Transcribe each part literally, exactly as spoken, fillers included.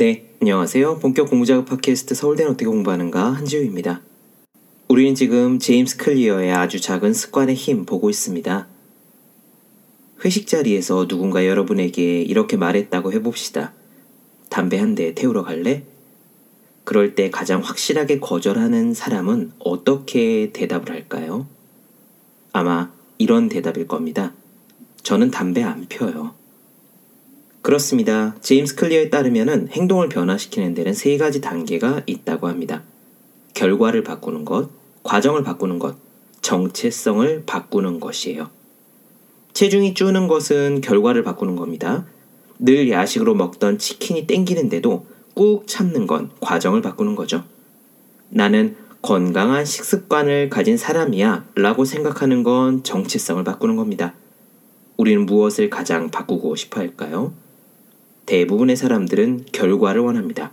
네, 안녕하세요. 본격 공부작업 팟캐스트 서울대는 어떻게 공부하는가 한지우입니다. 우리는 지금 제임스 클리어의 아주 작은 습관의 힘 보고 있습니다. 회식 자리에서 누군가 여러분에게 이렇게 말했다고 해봅시다. 담배 한 대 태우러 갈래? 그럴 때 가장 확실하게 거절하는 사람은 어떻게 대답을 할까요? 아마 이런 대답일 겁니다. 저는 담배 안 펴요. 그렇습니다. 제임스 클리어에 따르면 행동을 변화시키는 데는 세 가지 단계가 있다고 합니다. 결과를 바꾸는 것, 과정을 바꾸는 것, 정체성을 바꾸는 것이에요. 체중이 찌는 것은 결과를 바꾸는 겁니다. 늘 야식으로 먹던 치킨이 땡기는데도 꾹 참는 건 과정을 바꾸는 거죠. 나는 건강한 식습관을 가진 사람이야 라고 생각하는 건 정체성을 바꾸는 겁니다. 우리는 무엇을 가장 바꾸고 싶어 할까요? 대부분의 사람들은 결과를 원합니다.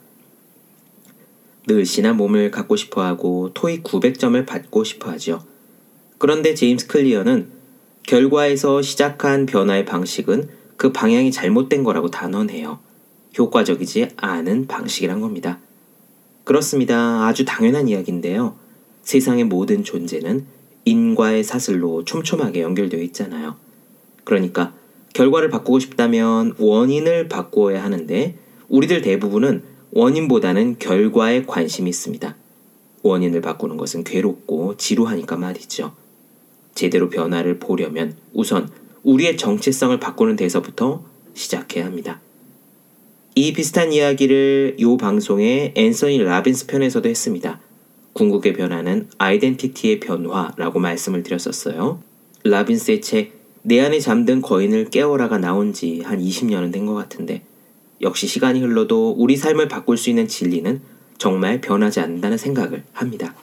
늘씬한 몸을 갖고 싶어하고 토익 구백 점을 받고 싶어하죠. 그런데 제임스 클리어는 결과에서 시작한 변화의 방식은 그 방향이 잘못된 거라고 단언해요. 효과적이지 않은 방식이란 겁니다. 그렇습니다. 아주 당연한 이야기인데요. 세상의 모든 존재는 인과의 사슬로 촘촘하게 연결되어 있잖아요. 그러니까 결과를 바꾸고 싶다면 원인을 바꾸어야 하는데 우리들 대부분은 원인보다는 결과에 관심이 있습니다. 원인을 바꾸는 것은 괴롭고 지루하니까 말이죠. 제대로 변화를 보려면 우선 우리의 정체성을 바꾸는 데서부터 시작해야 합니다. 이 비슷한 이야기를 요 방송의 앤서니 라빈스 편에서도 했습니다. 궁극의 변화는 아이덴티티의 변화라고 말씀을 드렸었어요. 라빈스의 책 내 안에 잠든 거인을 깨워라가 나온 지 한 이십 년은 된 것 같은데 역시 시간이 흘러도 우리 삶을 바꿀 수 있는 진리는 정말 변하지 않는다는 생각을 합니다.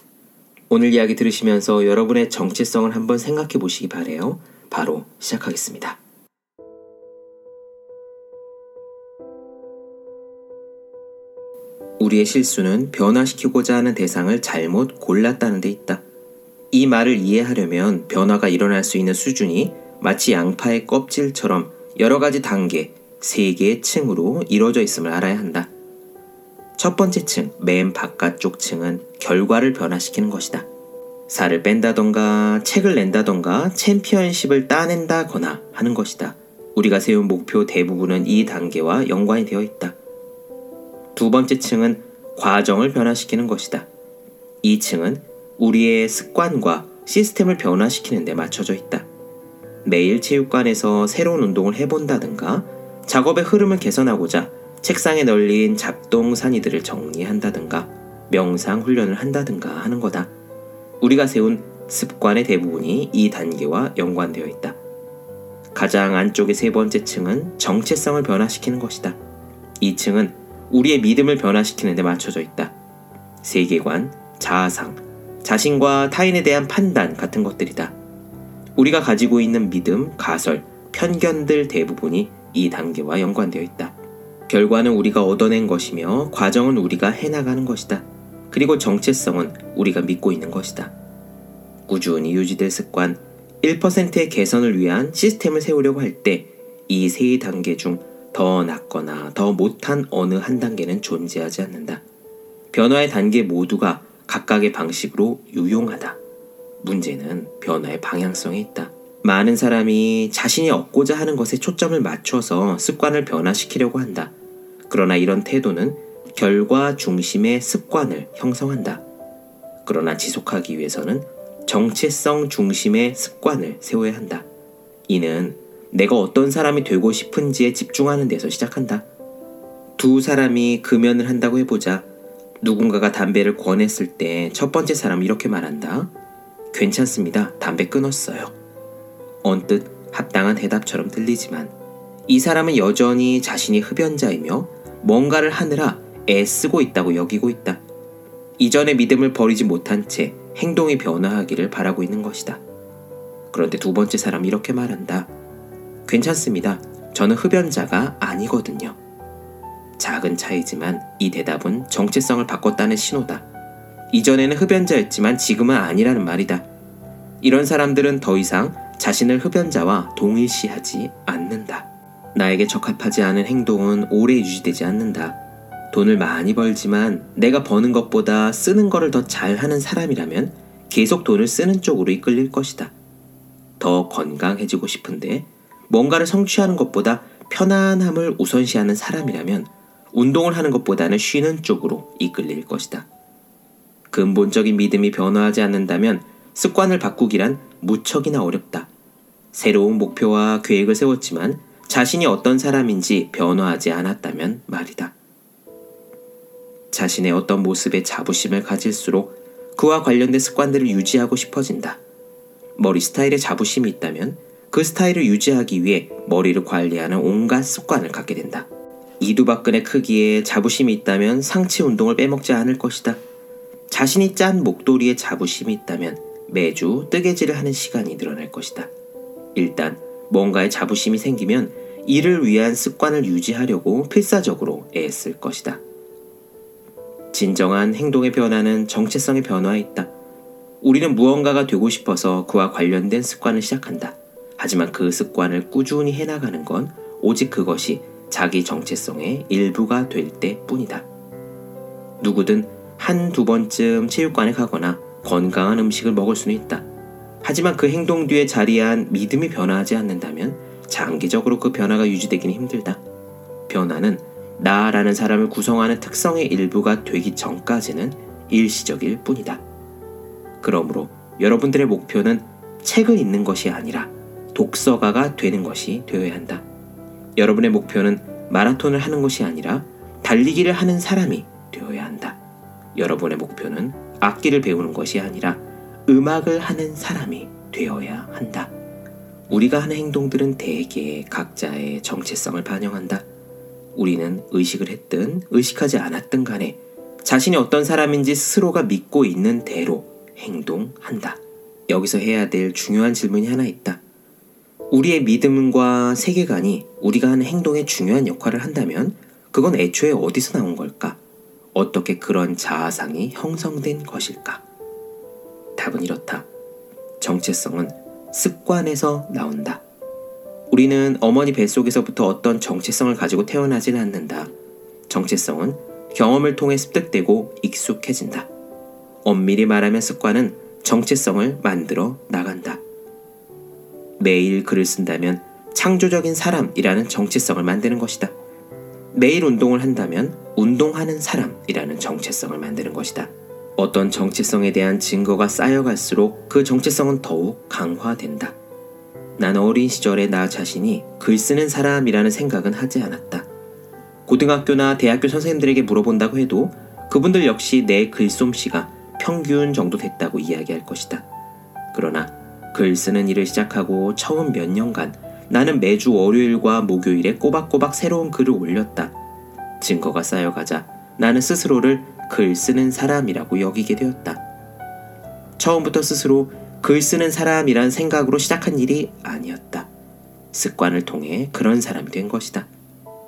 오늘 이야기 들으시면서 여러분의 정체성을 한번 생각해 보시기 바래요. 바로 시작하겠습니다. 우리의 실수는 변화시키고자 하는 대상을 잘못 골랐다는 데 있다. 이 말을 이해하려면 변화가 일어날 수 있는 수준이 마치 양파의 껍질처럼 여러 가지 단계, 세 개의 층으로 이루어져 있음을 알아야 한다. 첫 번째 층, 맨 바깥쪽 층은 결과를 변화시키는 것이다. 살을 뺀다던가, 책을 낸다던가, 챔피언십을 따낸다거나 하는 것이다. 우리가 세운 목표 대부분은 이 단계와 연관이 되어 있다. 두 번째 층은 과정을 변화시키는 것이다. 이 층은 우리의 습관과 시스템을 변화시키는 데 맞춰져 있다. 매일 체육관에서 새로운 운동을 해본다든가 작업의 흐름을 개선하고자 책상에 널린 잡동 사니들을 정리한다든가 명상 훈련을 한다든가 하는 거다. 우리가 세운 습관의 대부분이 이 단계와 연관되어 있다. 가장 안쪽의 세 번째 층은 정체성을 변화시키는 것이다. 이 층은 우리의 믿음을 변화시키는 데 맞춰져 있다. 세계관, 자아상, 자신과 타인에 대한 판단 같은 것들이다. 우리가 가지고 있는 믿음, 가설, 편견들 대부분이 이 단계와 연관되어 있다. 결과는 우리가 얻어낸 것이며 과정은 우리가 해나가는 것이다. 그리고 정체성은 우리가 믿고 있는 것이다. 꾸준히 유지될 습관, 일 퍼센트의 개선을 위한 시스템을 세우려고 할 때 이 세 단계 중 더 낮거나 더 못한 어느 한 단계는 존재하지 않는다. 변화의 단계 모두가 각각의 방식으로 유용하다. 문제는 변화의 방향성에 있다. 많은 사람이 자신이 얻고자 하는 것에 초점을 맞춰서 습관을 변화시키려고 한다. 그러나 이런 태도는 결과 중심의 습관을 형성한다. 그러나 지속하기 위해서는 정체성 중심의 습관을 세워야 한다. 이는 내가 어떤 사람이 되고 싶은지에 집중하는 데서 시작한다. 두 사람이 금연을 한다고 해보자. 누군가가 담배를 권했을 때 첫 번째 사람이 이렇게 말한다. 괜찮습니다. 담배 끊었어요. 언뜻 합당한 대답처럼 들리지만 이 사람은 여전히 자신이 흡연자이며 뭔가를 하느라 애쓰고 있다고 여기고 있다. 이전의 믿음을 버리지 못한 채 행동이 변화하기를 바라고 있는 것이다. 그런데 두 번째 사람이 이렇게 말한다. 괜찮습니다. 저는 흡연자가 아니거든요. 작은 차이지만 이 대답은 정체성을 바꿨다는 신호다. 이전에는 흡연자였지만 지금은 아니라는 말이다. 이런 사람들은 더 이상 자신을 흡연자와 동일시하지 않는다. 나에게 적합하지 않은 행동은 오래 유지되지 않는다. 돈을 많이 벌지만 내가 버는 것보다 쓰는 거를 더 잘하는 사람이라면 계속 돈을 쓰는 쪽으로 이끌릴 것이다. 더 건강해지고 싶은데 뭔가를 성취하는 것보다 편안함을 우선시하는 사람이라면 운동을 하는 것보다는 쉬는 쪽으로 이끌릴 것이다. 근본적인 믿음이 변화하지 않는다면 습관을 바꾸기란 무척이나 어렵다. 새로운 목표와 계획을 세웠지만 자신이 어떤 사람인지 변화하지 않았다면 말이다. 자신의 어떤 모습에 자부심을 가질수록 그와 관련된 습관들을 유지하고 싶어진다. 머리 스타일에 자부심이 있다면 그 스타일을 유지하기 위해 머리를 관리하는 온갖 습관을 갖게 된다. 이두박근의 크기에 자부심이 있다면 상체 운동을 빼먹지 않을 것이다. 자신이 짠 목도리에 자부심이 있다면 매주 뜨개질을 하는 시간이 늘어날 것이다. 일단 뭔가에 자부심이 생기면 이를 위한 습관을 유지하려고 필사적으로 애쓸 것이다. 진정한 행동의 변화는 정체성의 변화에 있다. 우리는 무언가가 되고 싶어서 그와 관련된 습관을 시작한다. 하지만 그 습관을 꾸준히 해나가는 건 오직 그것이 자기 정체성의 일부가 될 때뿐이다. 누구든 한두 번쯤 체육관에 가거나 건강한 음식을 먹을 수는 있다. 하지만 그 행동 뒤에 자리한 믿음이 변화하지 않는다면 장기적으로 그 변화가 유지되기는 힘들다. 변화는 나라는 사람을 구성하는 특성의 일부가 되기 전까지는 일시적일 뿐이다. 그러므로 여러분들의 목표는 책을 읽는 것이 아니라 독서가가 되는 것이 되어야 한다. 여러분의 목표는 마라톤을 하는 것이 아니라 달리기를 하는 사람이 되어야 한다. 여러분의 목표는 악기를 배우는 것이 아니라 음악을 하는 사람이 되어야 한다. 우리가 하는 행동들은 대개 각자의 정체성을 반영한다. 우리는 의식을 했든 의식하지 않았든 간에 자신이 어떤 사람인지 스스로가 믿고 있는 대로 행동한다. 여기서 해야 될 중요한 질문이 하나 있다. 우리의 믿음과 세계관이 우리가 하는 행동에 중요한 역할을 한다면 그건 애초에 어디서 나온 걸까? 어떻게 그런 자아상이 형성된 것일까? 답은 이렇다. 정체성은 습관에서 나온다. 우리는 어머니 뱃속에서부터 어떤 정체성을 가지고 태어나진 않는다. 정체성은 경험을 통해 습득되고 익숙해진다. 엄밀히 말하면 습관은 정체성을 만들어 나간다. 매일 글을 쓴다면 창조적인 사람이라는 정체성을 만드는 것이다. 매일 운동을 한다면 운동하는 사람이라는 정체성을 만드는 것이다. 어떤 정체성에 대한 증거가 쌓여갈수록 그 정체성은 더욱 강화된다. 난 어린 시절에 나 자신이 글 쓰는 사람이라는 생각은 하지 않았다. 고등학교나 대학교 선생님들에게 물어본다고 해도 그분들 역시 내 글솜씨가 평균 정도 됐다고 이야기할 것이다. 그러나 글 쓰는 일을 시작하고 처음 몇 년간 나는 매주 월요일과 목요일에 꼬박꼬박 새로운 글을 올렸다. 증거가 쌓여가자 나는 스스로를 글 쓰는 사람이라고 여기게 되었다. 처음부터 스스로 글 쓰는 사람이란 생각으로 시작한 일이 아니었다. 습관을 통해 그런 사람이 된 것이다.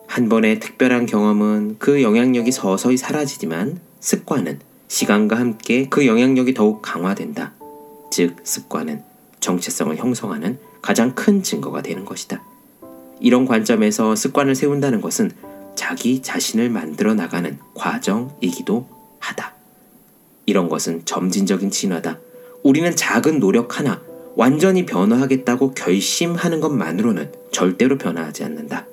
한 번의 특별한 경험은 그 영향력이 서서히 사라지지만 습관은 시간과 함께 그 영향력이 더욱 강화된다. 즉, 습관은 정체성을 형성하는 가장 큰 증거가 되는 것이다. 이런 관점에서 습관을 세운다는 것은 자기 자신을 만들어 나가는 과정이기도 하다. 이런 것은 점진적인 진화다. 우리는 작은 노력 하나, 완전히 변화하겠다고 결심하는 것만으로는 절대로 변화하지 않는다.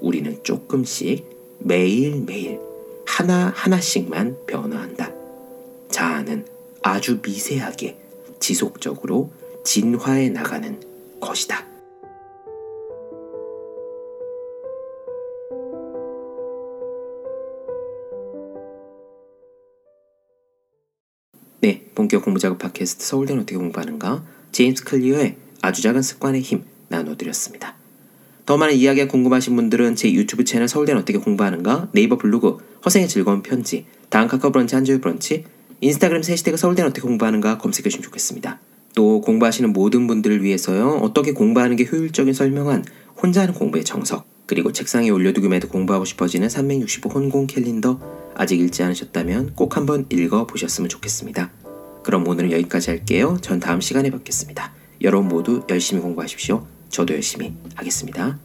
우리는 조금씩 매일매일 하나하나씩만 변화한다. 자아는 아주 미세하게 지속적으로 진화해 나가는 것이다. 네, 본격 공부작업 팟캐스트 서울대는 어떻게 공부하는가? 제임스 클리어의 아주 작은 습관의 힘 나눠드렸습니다. 더 많은 이야기가 궁금하신 분들은 제 유튜브 채널 서울대는 어떻게 공부하는가? 네이버 블로그 허생의 즐거운 편지, 다음 카카오 브런치 한주의 브런치, 인스타그램 해시태그 서울대는 어떻게 공부하는가 검색해주시면 좋겠습니다. 또 공부하시는 모든 분들을 위해서요, 어떻게 공부하는 게 효율적인 설명한 혼자 하는 공부의 정석, 그리고 책상에 올려두기만 해도 공부하고 싶어지는 삼백육십오 혼공 캘린더, 아직 읽지 않으셨다면 꼭 한번 읽어보셨으면 좋겠습니다. 그럼 오늘은 여기까지 할게요. 전 다음 시간에 뵙겠습니다. 여러분 모두 열심히 공부하십시오. 저도 열심히 하겠습니다.